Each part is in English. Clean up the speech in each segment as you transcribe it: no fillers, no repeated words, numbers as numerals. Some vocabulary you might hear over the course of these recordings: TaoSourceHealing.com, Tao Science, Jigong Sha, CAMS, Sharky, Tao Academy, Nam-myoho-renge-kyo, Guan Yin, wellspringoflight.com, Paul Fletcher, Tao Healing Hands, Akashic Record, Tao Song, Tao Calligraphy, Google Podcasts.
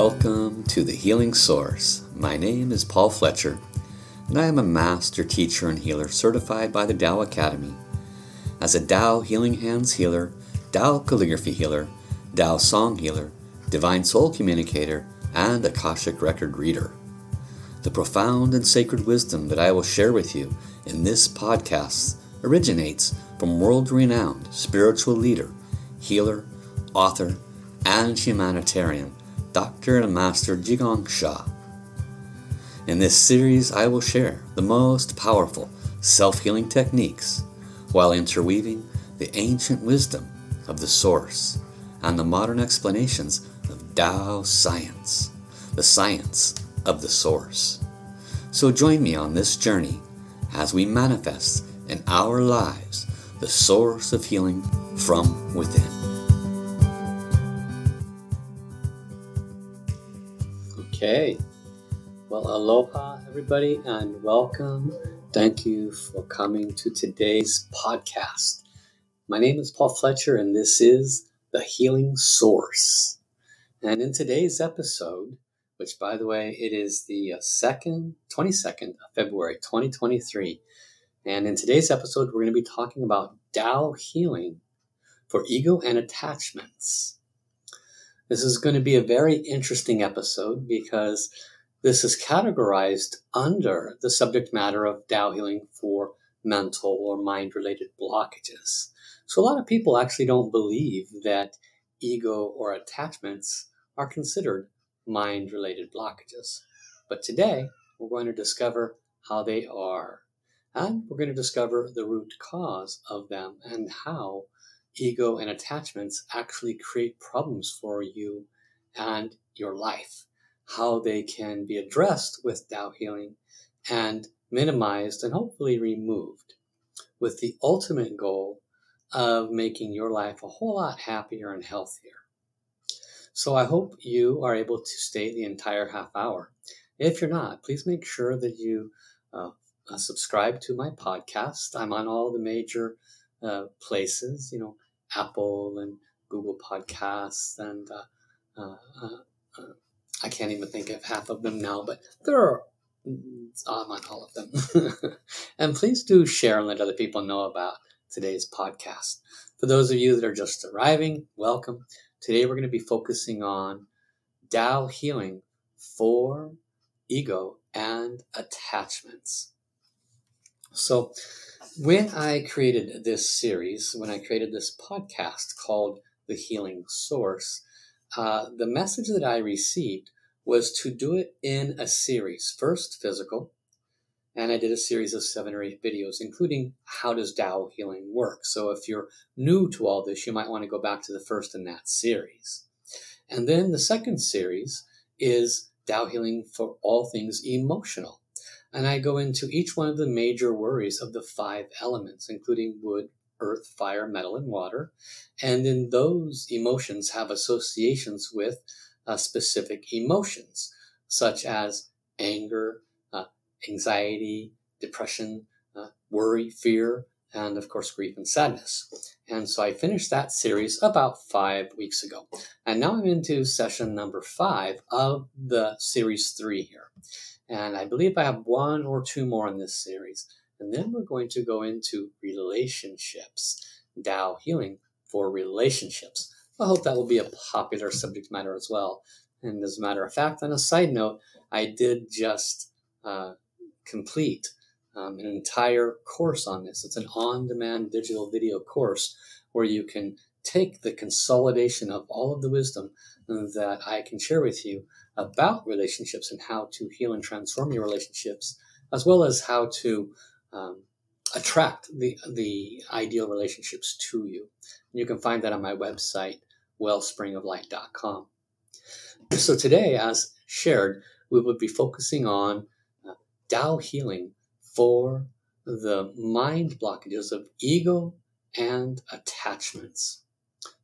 Welcome to The Healing Source. My name is Paul Fletcher, and I am a master teacher and healer certified by the Tao Academy. As a Tao Healing Hands healer, Tao Calligraphy healer, Tao Song healer, Divine Soul communicator, and Akashic Record reader. The profound and sacred wisdom that I will share with you in this podcast originates from world-renowned spiritual leader, healer, author, and humanitarian, Dr. and Master Jigong Sha. In this series, I will share the most powerful self-healing techniques while interweaving the ancient wisdom of the Source and the modern explanations of Tao Science, the science of the Source. So join me on this journey as we manifest in our lives the source of healing from within. Okay, well, aloha everybody and welcome. Thank you for coming to today's podcast. My name is Paul Fletcher and this is The Healing Source. And in today's episode, which by the way, it is the 22nd of February, 2023. And in today's episode, we're going to be talking about Tao healing for ego and attachments. This is going to be a very interesting episode because this is categorized under the subject matter of Tao healing for mental or mind-related blockages. So a lot of people actually don't believe that ego or attachments are considered mind-related blockages. But today, we're going to discover how they are. And we're going to discover the root cause of them and how ego and attachments actually create problems for you and your life, how they can be addressed with Tao healing and minimized and hopefully removed with the ultimate goal of making your life a whole lot happier and healthier. So I hope you are able to stay the entire half hour. If you're not, please make sure that you subscribe to my podcast. I'm on all the major places, Apple and Google Podcasts, and I can't even think of half of them now, but I'm on all of them. And please do share and let other people know about today's podcast. For those of you that are just arriving, welcome. Today we're going to be focusing on Tao healing for ego and attachments. So when I created this podcast called The Healing Source, the message that I received was to do it in a series. First, physical, and I did a series of 7 or 8 videos, including how does Tao healing work? So if you're new to all this, you might want to go back to the first in that series. And then the second series is Tao healing for all things emotional. And I go into each one of the major worries of the 5 elements, including wood, earth, fire, metal, and water. And then those emotions have associations with specific emotions, such as anger, anxiety, depression, worry, fear, and of course, grief and sadness. And so I finished that series about 5 weeks ago. And now I'm into session number 5 of the series 3 here. And I believe I have 1 or 2 more in this series. And then we're going to go into relationships, Tao healing for relationships. I hope that will be a popular subject matter as well. And as a matter of fact, on a side note, I did just complete an entire course on this. It's an on-demand digital video course where you can take the consolidation of all of the wisdom that I can share with you about relationships and how to heal and transform your relationships, as well as how to attract the ideal relationships to you. And you can find that on my website, wellspringoflight.com. So today, as shared, we will be focusing on Tao healing for the mind blockages of ego and attachments.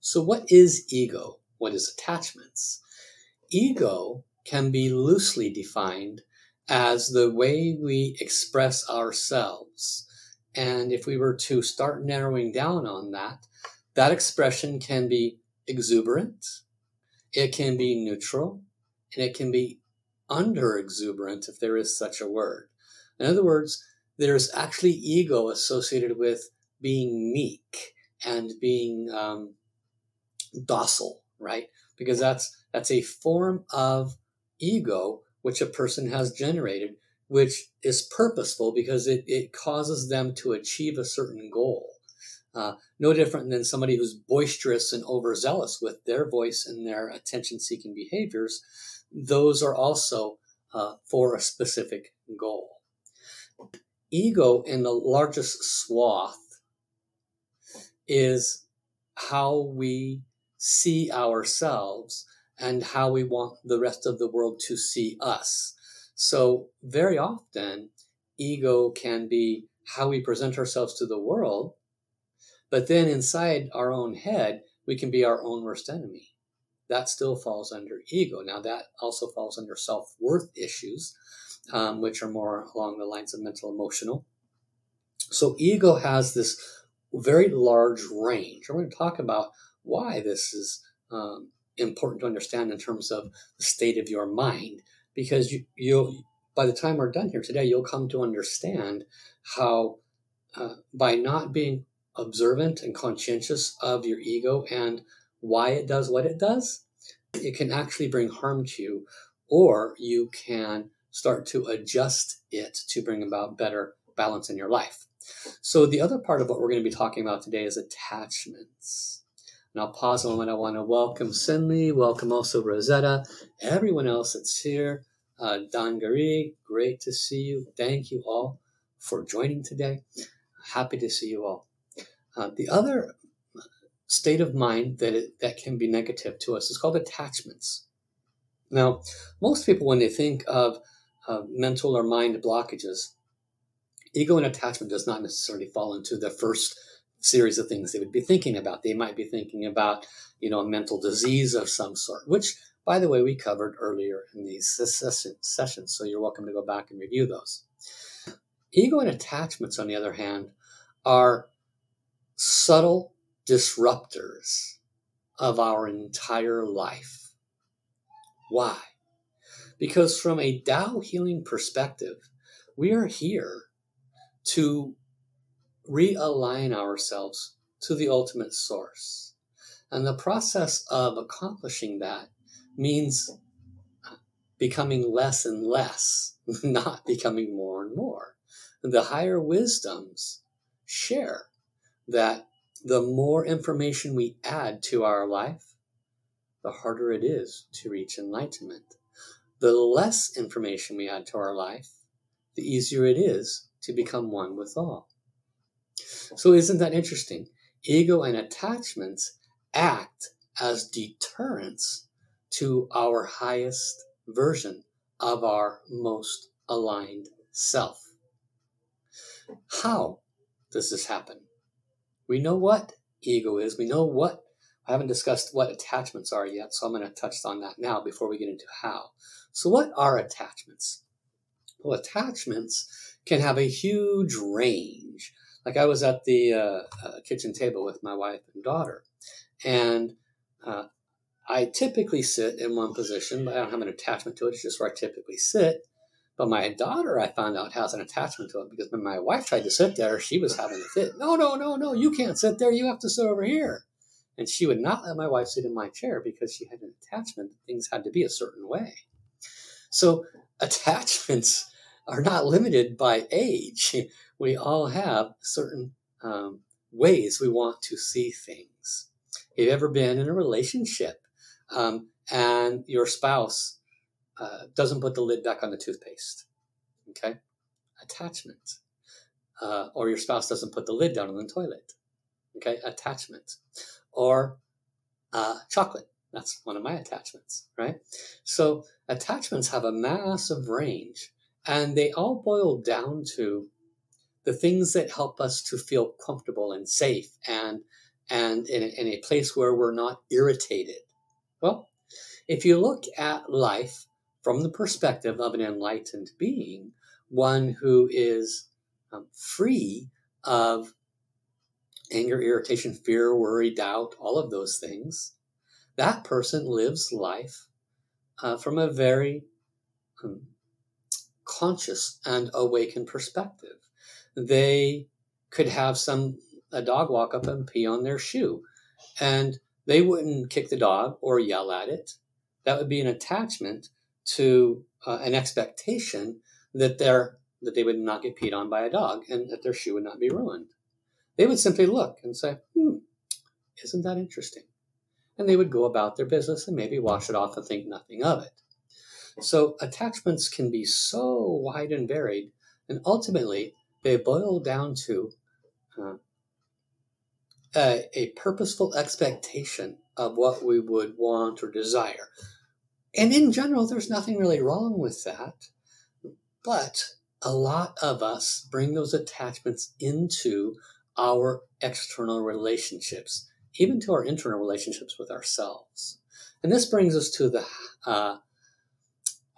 So what is ego? What is attachments? Ego can be loosely defined as the way we express ourselves. And if we were to start narrowing down on that, that expression can be exuberant, it can be neutral, and it can be under-exuberant, if there is such a word. In other words, there's actually ego associated with being meek and being docile, right? Because that's a form of ego which a person has generated, which is purposeful because it causes them to achieve a certain goal. No different than somebody who's boisterous and overzealous with their voice and their attention-seeking behaviors. Those are also for a specific goal. Ego in the largest swath is how we see ourselves and how we want the rest of the world to see us. So very often, ego can be how we present ourselves to the world, but then inside our own head, we can be our own worst enemy. That still falls under ego. Now, that also falls under self-worth issues, which are more along the lines of mental, emotional. So ego has this very large range. We're going to talk about why this is important to understand in terms of the state of your mind, because you'll, by the time we're done here today, you'll come to understand how by not being observant and conscientious of your ego and why it does what it can actually bring harm to you, or you can start to adjust it to bring about better balance in your life. So the other part of what we're going to be talking about today is attachments. And I'll pause a moment. I want to welcome Cindy, welcome also Rosetta, everyone else that's here. Don Gary, great to see you. Thank you all for joining today. Happy to see you all. The other state of mind that can be negative to us is called attachments. Now, most people, when they think of mental or mind blockages, ego and attachment does not necessarily fall into the first series of things they would be thinking about. They might be thinking about, a mental disease of some sort, which, by the way, we covered earlier in these sessions, so you're welcome to go back and review those. Ego and attachments, on the other hand, are subtle disruptors of our entire life. Why? Because from a Tao healing perspective, we are here to realign ourselves to the ultimate source. And the process of accomplishing that means becoming less and less, not becoming more and more. The higher wisdoms share that the more information we add to our life, the harder it is to reach enlightenment. The less information we add to our life, the easier it is to become one with all. So isn't that interesting? Ego and attachments act as deterrents to our highest version of our most aligned self. How does this happen? We know what ego is. I haven't discussed what attachments are yet, so I'm going to touch on that now before we get into how. So what are attachments? Well, attachments can have a huge range. Like I was at the kitchen table with my wife and daughter, and I typically sit in one position, but I don't have an attachment to it. It's just where I typically sit. But my daughter, I found out, has an attachment to it, because when my wife tried to sit there, she was having a fit. No, you can't sit there. You have to sit over here. And she would not let my wife sit in my chair because she had an attachment that things had to be a certain way. So attachments are not limited by age. We all have certain ways we want to see things. If you've ever been in a relationship and your spouse doesn't put the lid back on the toothpaste. Okay? Attachment. Or your spouse doesn't put the lid down on the toilet. Okay? Attachment. Or chocolate. That's one of my attachments, right? So attachments have a massive range, and they all boil down to the things that help us to feel comfortable and safe and in a place where we're not irritated. Well, if you look at life from the perspective of an enlightened being, one who is free of anger, irritation, fear, worry, doubt, all of those things, that person lives life from a very conscious and awakened perspective. They could have a dog walk up and pee on their shoe, and they wouldn't kick the dog or yell at it. That would be an attachment to an expectation that they would not get peed on by a dog and that their shoe would not be ruined. They would simply look and say, isn't that interesting? And they would go about their business and maybe wash it off and think nothing of it. So attachments can be so wide and varied, and ultimately they boil down to a purposeful expectation of what we would want or desire. And in general, there's nothing really wrong with that. But a lot of us bring those attachments into our external relationships, even to our internal relationships with ourselves. And this brings us to the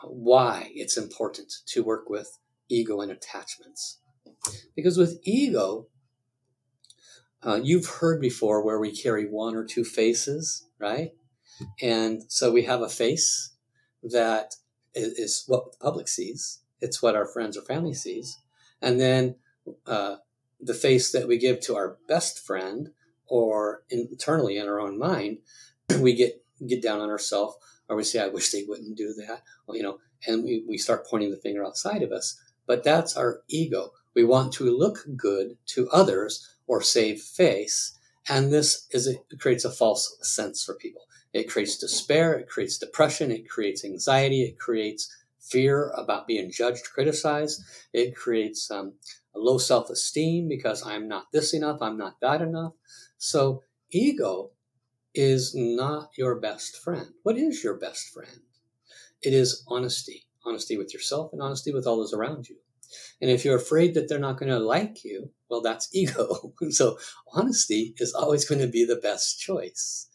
why it's important to work with ego and attachments. Because with ego, you've heard before where we carry one or two faces, right? And so we have a face that is what the public sees. It's what our friends or family sees. And then the face that we give to our best friend, or internally in our own mind, we get down on ourselves, or we say, I wish they wouldn't do that. Well, and we start pointing the finger outside of us. But that's our ego. We want to look good to others or save face. And this creates a false sense for people. It creates despair. It creates depression. It creates anxiety. It creates fear about being judged, criticized. It creates a low self-esteem because I'm not this enough, I'm not that enough. So ego is not your best friend. What is your best friend? It is honesty. Honesty with yourself and honesty with all those around you. And if you're afraid that they're not going to like you, well, that's ego. So honesty is always going to be the best choice.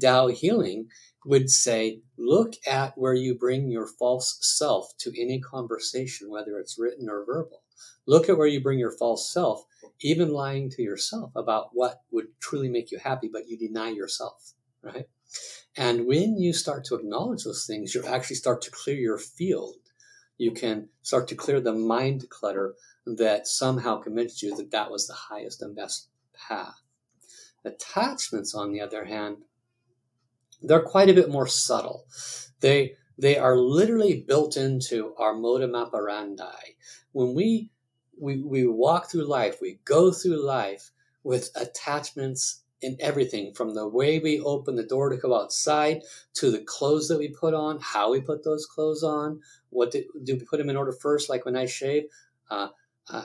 Tao Healing would say, look at where you bring your false self to any conversation, whether it's written or verbal. Look at where you bring your false self, even lying to yourself about what would truly make you happy, but you deny yourself, right? And when you start to acknowledge those things, you actually start to clear your field. You can start to clear the mind clutter that somehow convinced you that that was the highest and best path. Attachments, on the other hand, they're quite a bit more subtle. They are literally built into our modus operandi. When we walk through life, we go through life with attachments in everything, from the way we open the door to go outside, to the clothes that we put on, how we put those clothes on, what do we put them in order first? Like when I shave, I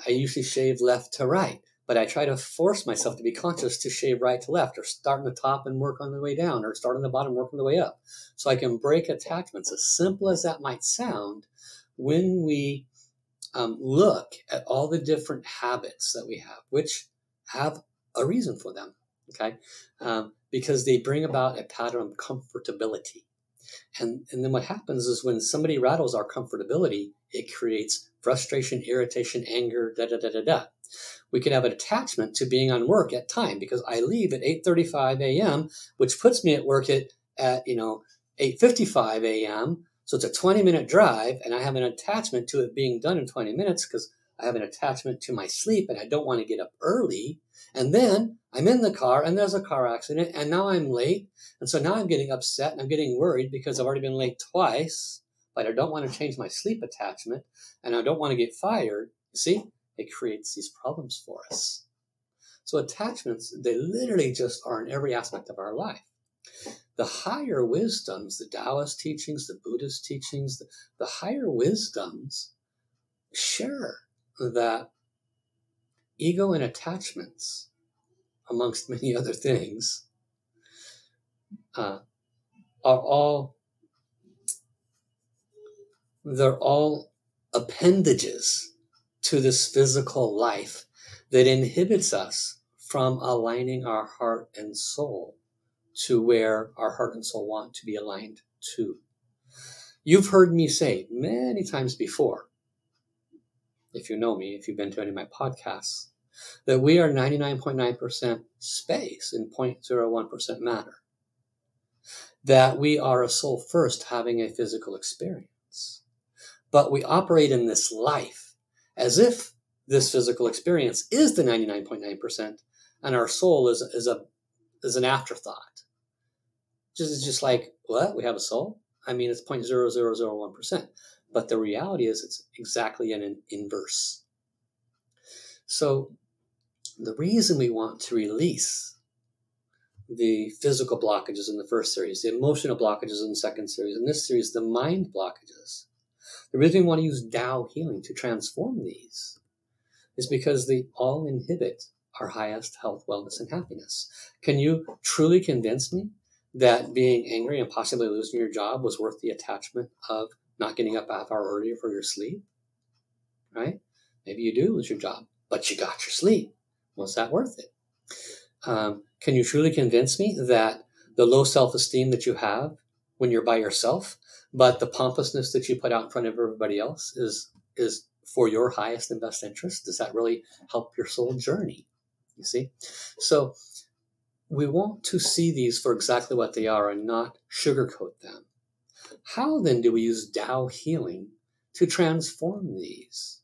usually shave left to right. But I try to force myself to be conscious to shave right to left, or start on the top and work on the way down, or start on the bottom, work on the way up. So I can break attachments, as simple as that might sound, when we look at all the different habits that we have, which have a reason for them, okay? Because they bring about a pattern of comfortability. And then what happens is when somebody rattles our comfortability, it creates frustration, irritation, anger, da-da-da-da-da. We could have an attachment to being on work at time, because I leave at 8:35 a.m., which puts me at work at 8:55 a.m. So it's a 20-minute drive, and I have an attachment to it being done in 20 minutes because I have an attachment to my sleep, and I don't want to get up early. And then I'm in the car, and there's a car accident, and now I'm late. And so now I'm getting upset, and I'm getting worried because I've already been late twice, but I don't want to change my sleep attachment, and I don't want to get fired. See? It creates these problems for us. So attachments, they literally just are in every aspect of our life. The higher wisdoms, the Taoist teachings, the Buddhist teachings, the higher wisdoms share that ego and attachments, amongst many other things, they're all appendages to this physical life that inhibits us from aligning our heart and soul to where our heart and soul want to be aligned to. You've heard me say many times before, if you know me, if you've been to any of my podcasts, that we are 99.9% space and 0.01% matter. that we are a soul first having a physical experience. But we operate in this life as if this physical experience is the 99.9%, and our soul is an afterthought. Just like, what? We have a soul? I mean, it's 0.0001%. But the reality is it's exactly an inverse. So the reason we want to release the physical blockages in the first series, the emotional blockages in the second series, in this series, the mind blockages, the reason we want to use Tao healing to transform these is because they all inhibit our highest health, wellness, and happiness. Can you truly convince me that being angry and possibly losing your job was worth the attachment of not getting up a half hour earlier for your sleep? Right? Maybe you do lose your job, but you got your sleep. Was that worth it? Can you truly convince me that the low self-esteem that you have when you're by yourself, but the pompousness that you put out in front of everybody else is for your highest and best interest? Does that really help your soul journey? You see? So we want to see these for exactly what they are and not sugarcoat them. How then do we use Tao healing to transform these?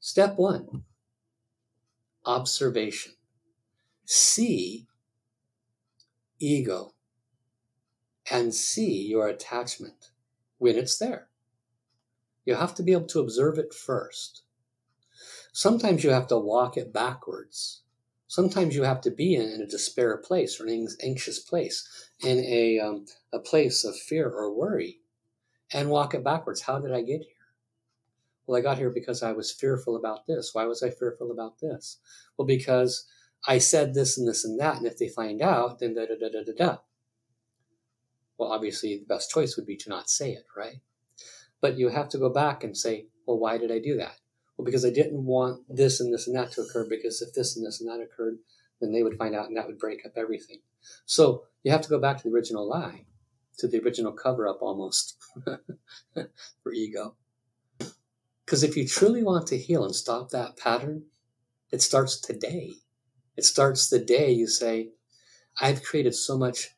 Step one, observation. See ego and see your attachment when it's there. You have to be able to observe it first. Sometimes you have to walk it backwards. Sometimes you have to be in a despair place or an anxious place, in a place of fear or worry, and walk it backwards. How did I get here? Well, I got here because I was fearful about this. Why was I fearful about this? Well, because I said this and this and that, and if they find out, then da-da-da-da-da-da. Well, obviously, the best choice would be to not say it, right? But you have to go back and say, well, why did I do that? Well, because I didn't want this and this and that to occur, because if this and this and that occurred, then they would find out, and that would break up everything. So you have to go back to the original lie, to the original cover-up almost for ego. Because if you truly want to heal and stop that pattern, it starts today. It starts the day you say, I've created so much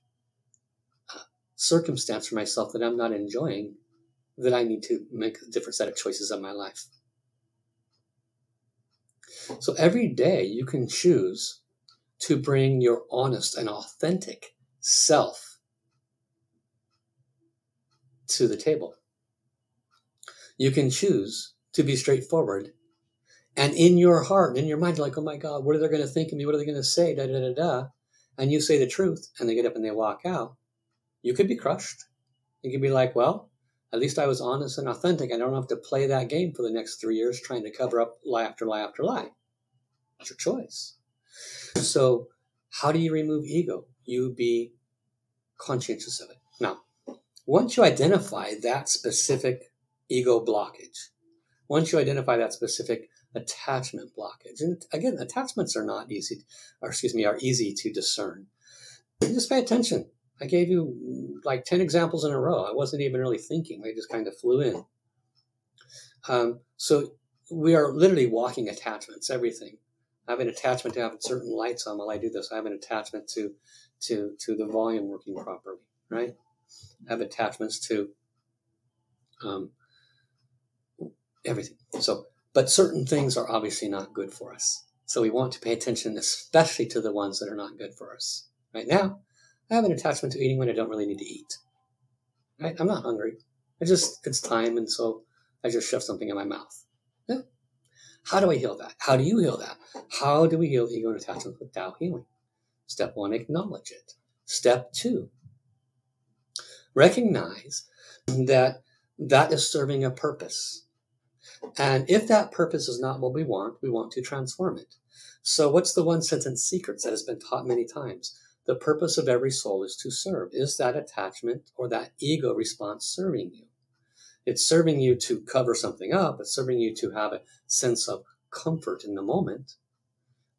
circumstance for myself that I'm not enjoying that I need to make a different set of choices in my life. So every day you can choose to bring your honest and authentic self to the table. You can choose to be straightforward and in your heart and in your mind, like, oh my God, what are they going to think of me? What are they going to say? Da, da, da, da. And you say the truth and they get up and they walk out. You could be crushed. You could be like, well, at least I was honest and authentic. I don't have to play that game for the next 3 years trying to cover up lie after lie after lie. It's your choice. So how do you remove ego? You be conscientious of it. Now, once you identify that specific ego blockage, once you identify that specific attachment blockage, and again, attachments are not easy, are easy to discern. Just pay attention. I gave you like 10 examples in a row. I wasn't even really thinking. They just kind of flew in. So we are literally walking attachments, everything. I have an attachment to having certain lights on while I do this. I have an attachment to the volume working properly, right? I have attachments to everything. So, but certain things are obviously not good for us. So we want to pay attention, especially to the ones that are not good for us. Right now, I have an attachment to eating when I don't really need to eat. Right? I'm not hungry. It's time, and so I just shove something in my mouth. Yeah. How do I heal that? How do you heal that? How do we heal ego and attachment with Tao healing? Step one, acknowledge it. Step two, recognize that is serving a purpose. And if that purpose is not what we want to transform it. So what's the one-sentence secret that has been taught many times? The purpose of every soul is to serve. Is that attachment or that ego response serving you? It's serving you to cover something up. It's serving you to have a sense of comfort in the moment.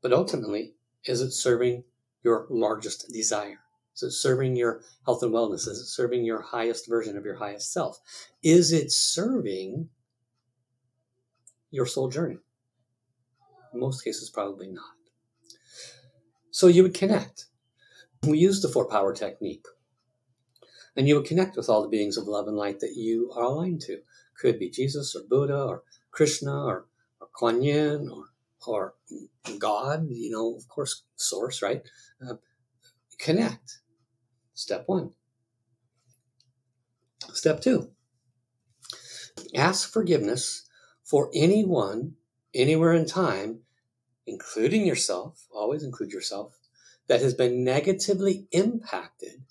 But ultimately, is it serving your largest desire? Is it serving your health and wellness? Is it serving your highest version of your highest self? Is it serving your soul journey? In most cases, probably not. So you would connect. We use the 4-power technique and you would connect with all the beings of love and light that you are aligned to. Could be Jesus or Buddha or Krishna or Guan Yin or God, you know, of course, source, right? Connect. Step one. Step two. Ask forgiveness for anyone, anywhere in time, including yourself, always include yourself, that has been negatively impacted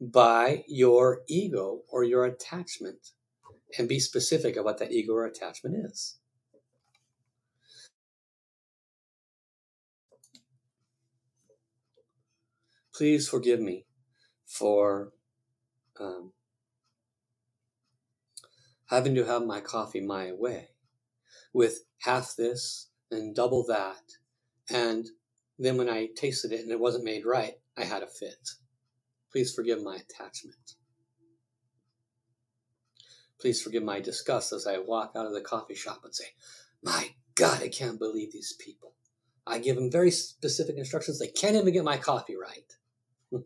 by your ego or your attachment, and be specific about what that ego or attachment is. Please forgive me for having to have my coffee my way with half this and double that. And then when I tasted it and it wasn't made right, I had a fit. Please forgive my attachment. Please forgive my disgust as I walk out of the coffee shop and say, my God, I can't believe these people. I give them very specific instructions. They can't even get my coffee right.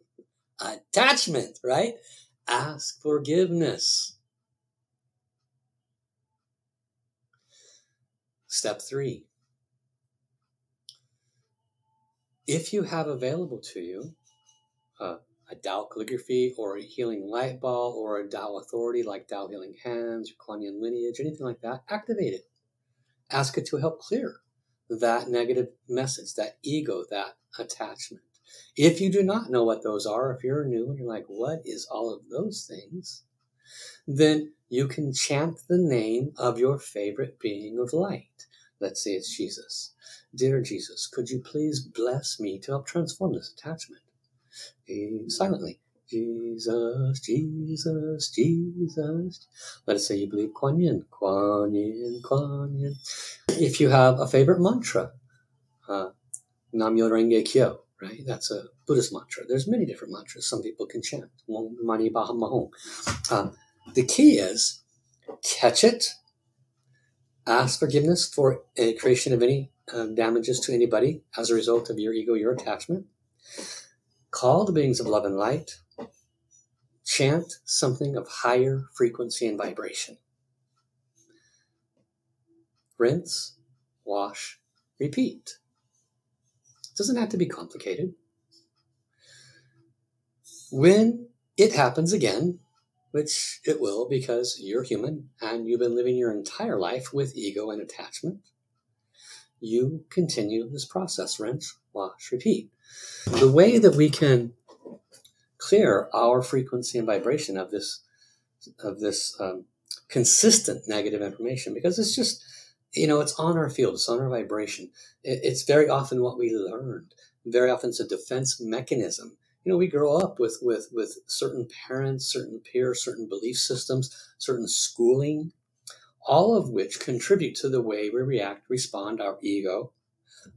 Attachment, right? Ask forgiveness. Step three. If you have available to you a Tao calligraphy or a healing light ball or a Tao authority like Tao Healing Hands, Guan Yin lineage, anything like that, activate it. Ask it to help clear that negative message, that ego, that attachment. If you do not know what those are, if you're new and you're like, what is all of those things? Then you can chant the name of your favorite being of light. Let's say it's Jesus. Dear Jesus, could you please bless me to help transform this attachment? Silently, Jesus, Jesus, Jesus. Let us say you believe Guan Yin, Guan Yin, Guan Yin. If you have a favorite mantra, Nam-myoho-renge-kyo, right? That's a Buddhist mantra. There's many different mantras. Some people can chant. The key is catch it, ask forgiveness for a creation of any damages to anybody as a result of your ego, your attachment. Call the beings of love and light, chant something of higher frequency and vibration. Rinse, wash, repeat. It doesn't have to be complicated. When it happens again, which it will because you're human and you've been living your entire life with ego and attachment, you continue this process. Rinse, wash, repeat. The way that we can clear our frequency and vibration of this consistent negative information, because it's just, you know, it's on our field, it's on our vibration. It's very often what we learned. Very often it's a defense mechanism. You know, we grow up with certain parents, certain peers, certain belief systems, certain schooling, all of which contribute to the way we react, respond, our ego,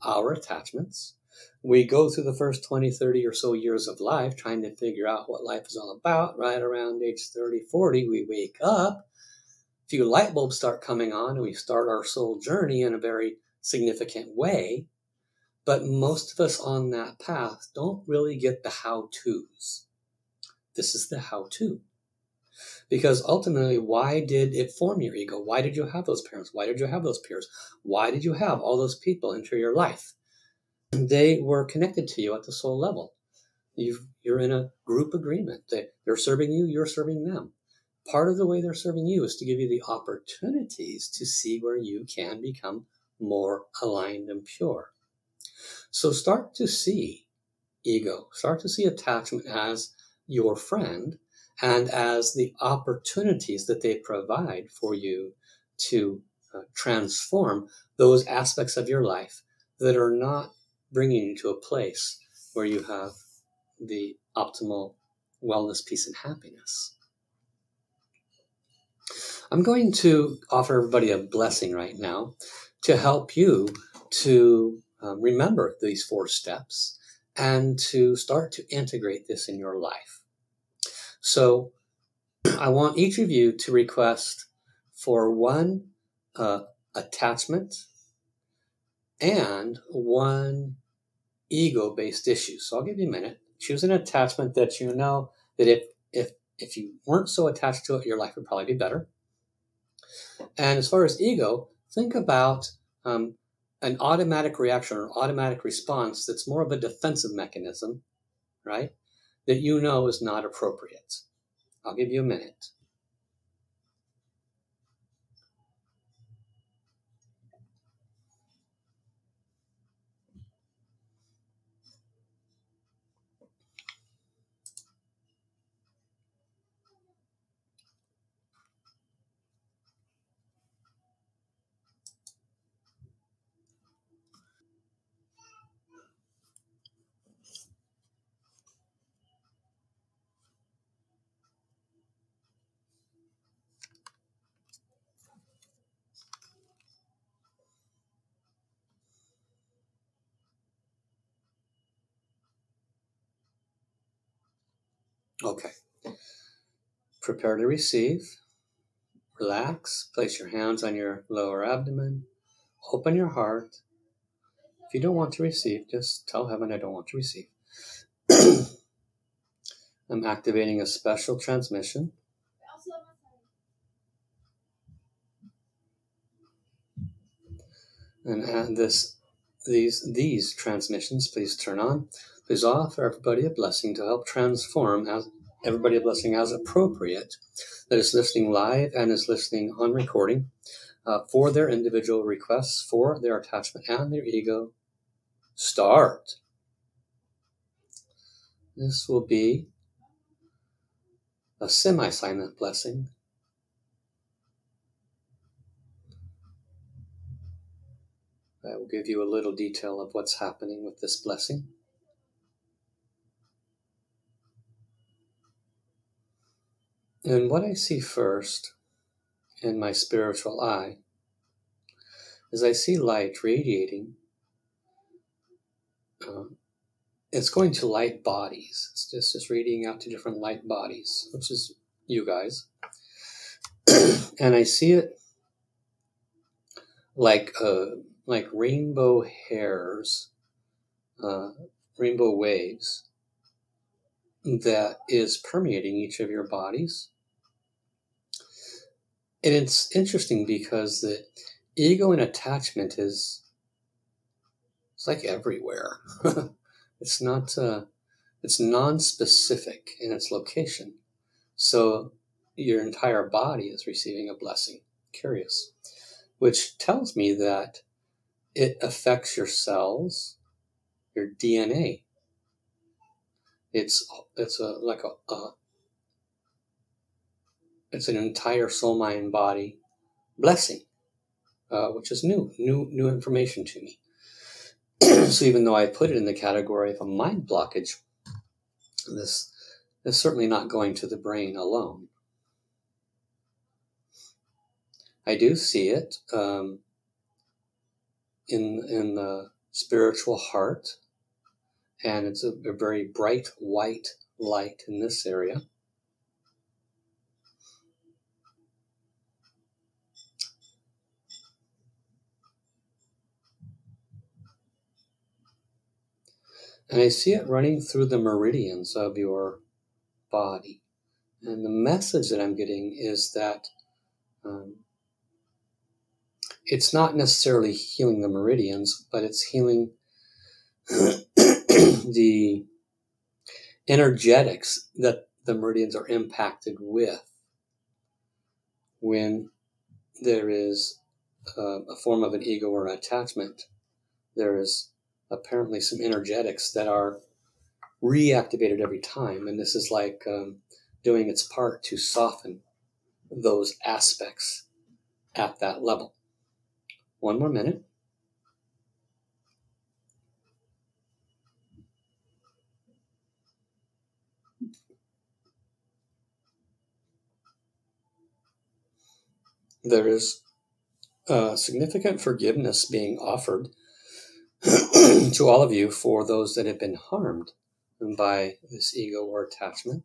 our attachments. We go through the first 20, 30 or so years of life trying to figure out what life is all about. Right around age 30, 40, we wake up, a few light bulbs start coming on, and we start our soul journey in a very significant way. But most of us on that path don't really get the how-tos. This is the how-to. Because ultimately, why did it form your ego? Why did you have those parents? Why did you have those peers? Why did you have all those people enter your life? They were connected to you at the soul level. You're in a group agreement. They're serving you, you're serving them. Part of the way they're serving you is to give you the opportunities to see where you can become more aligned and pure. So start to see ego, start to see attachment as your friend and as the opportunities that they provide for you to transform those aspects of your life that are not bringing you to a place where you have the optimal wellness, peace, and happiness. I'm going to offer everybody a blessing right now to help you to remember these four steps and to start to integrate this in your life. So I want each of you to request for one attachment and one ego-based issue. So I'll give you a minute. Choose an attachment that you know that if if you weren't so attached to it, your life would probably be better. And as far as ego, think about an automatic reaction or automatic response that's more of a defensive mechanism, right? That you know is not appropriate. I'll give you a minute. Okay, prepare to receive, relax, place your hands on your lower abdomen, open your heart. If you don't want to receive, just tell heaven, I don't want to receive. I'm activating a special transmission. And these transmissions, please turn on. Please offer everybody a blessing to help transform everybody a blessing as appropriate that is listening live and is listening on recording for their individual requests, for their attachment and their ego. Start. This will be a semi-silent blessing. I will give you a little detail of what's happening with this blessing. And what I see first in my spiritual eye is I see light radiating. It's going to light bodies. It's just radiating out to different light bodies, which is you guys. And I see it like rainbow hairs, rainbow waves that is permeating each of your bodies. And it's interesting because the ego and attachment it's like everywhere. It's not, it's non-specific in its location. So your entire body is receiving a blessing. Curious. Which tells me that it affects your cells, your DNA. It's an entire soul, mind, body blessing, which is new information to me. So even though I put it in the category of a mind blockage, this is certainly not going to the brain alone. I do see it in the spiritual heart. And it's a very bright white light in this area. And I see it running through the meridians of your body. And the message that I'm getting is that it's not necessarily healing the meridians, but it's healing the energetics that the meridians are impacted with when there is a form of an ego or an attachment. There is apparently some energetics that are reactivated every time, and this is like doing its part to soften those aspects at that level. One more minute. There is significant forgiveness being offered to all of you for those that have been harmed by this ego or attachment.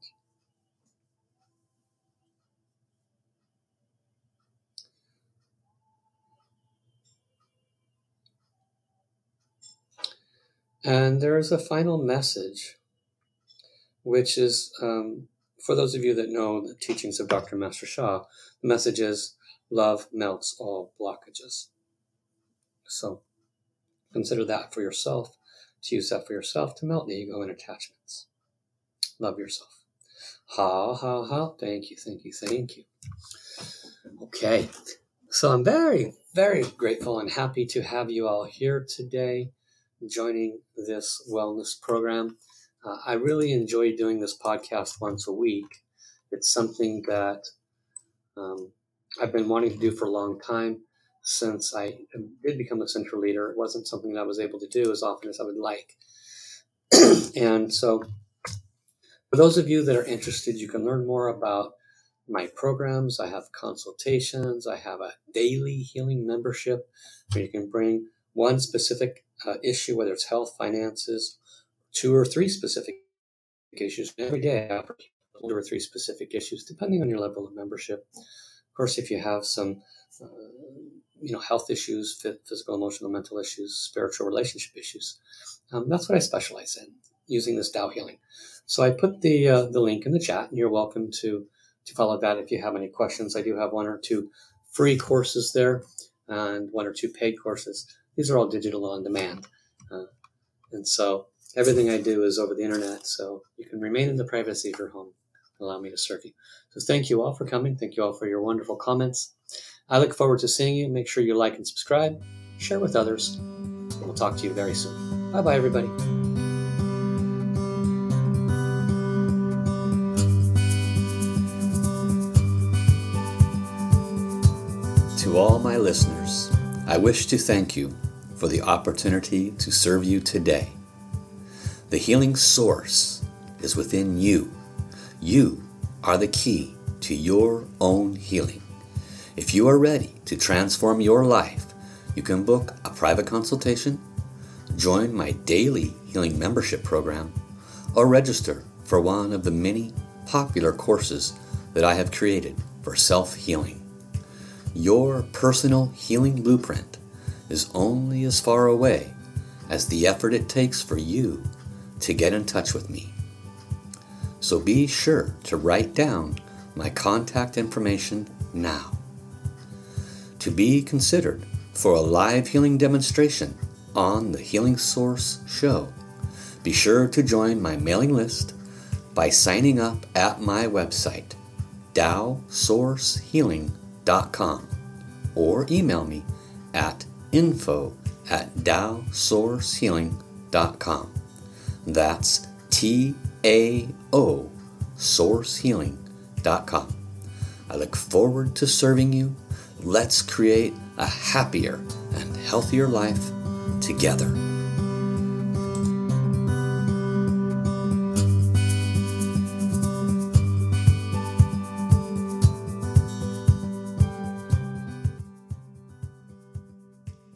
And there is a final message, which is for those of you that know the teachings of Dr. Master Shah, the message is love melts all blockages. So consider that for yourself, to use that for yourself to melt the ego and attachments. Love yourself. Thank you, thank you, thank you. Okay, so I'm very, very grateful and happy to have you all here today joining this wellness program. I really enjoy doing this podcast once a week. It's something that I've been wanting to do for a long time. Since I did become a central leader, it wasn't something that I was able to do as often as I would like. And so for those of you that are interested, you can learn more about my programs. I have consultations. I have a daily healing membership where you can bring one specific issue, whether it's health, finances, 2 or 3 specific issues. Every day I offer 2 or 3 specific issues, depending on your level of membership. Of course, if you have some health issues, physical, emotional, mental issues, spiritual relationship issues, that's what I specialize in, using this Tao healing. So I put the link in the chat, and you're welcome to follow that if you have any questions. I do have 1 or 2 free courses there and 1 or 2 paid courses. These are all digital on demand. And so everything I do is over the internet, so you can remain in the privacy of your home and allow me to serve you. So thank you all for coming. Thank you all for your wonderful comments. I look forward to seeing you. Make sure you like and subscribe, share with others, and we'll talk to you very soon. Bye-bye, everybody. To all my listeners, I wish to thank you for the opportunity to serve you today. The healing source is within you. You are the key to your own healing. If you are ready to transform your life, you can book a private consultation, join my daily healing membership program, or register for one of the many popular courses that I have created for self-healing. Your personal healing blueprint is only as far away as the effort it takes for you to get in touch with me. So be sure to write down my contact information now. To be considered for a live healing demonstration on the Healing Source show, be sure to join my mailing list by signing up at my website, TaoSourceHealing.com, or email me at info@TaoSourceHealing.com. That's TaoSourceHealing.com. I look forward to serving you. Let's create a happier and healthier life together.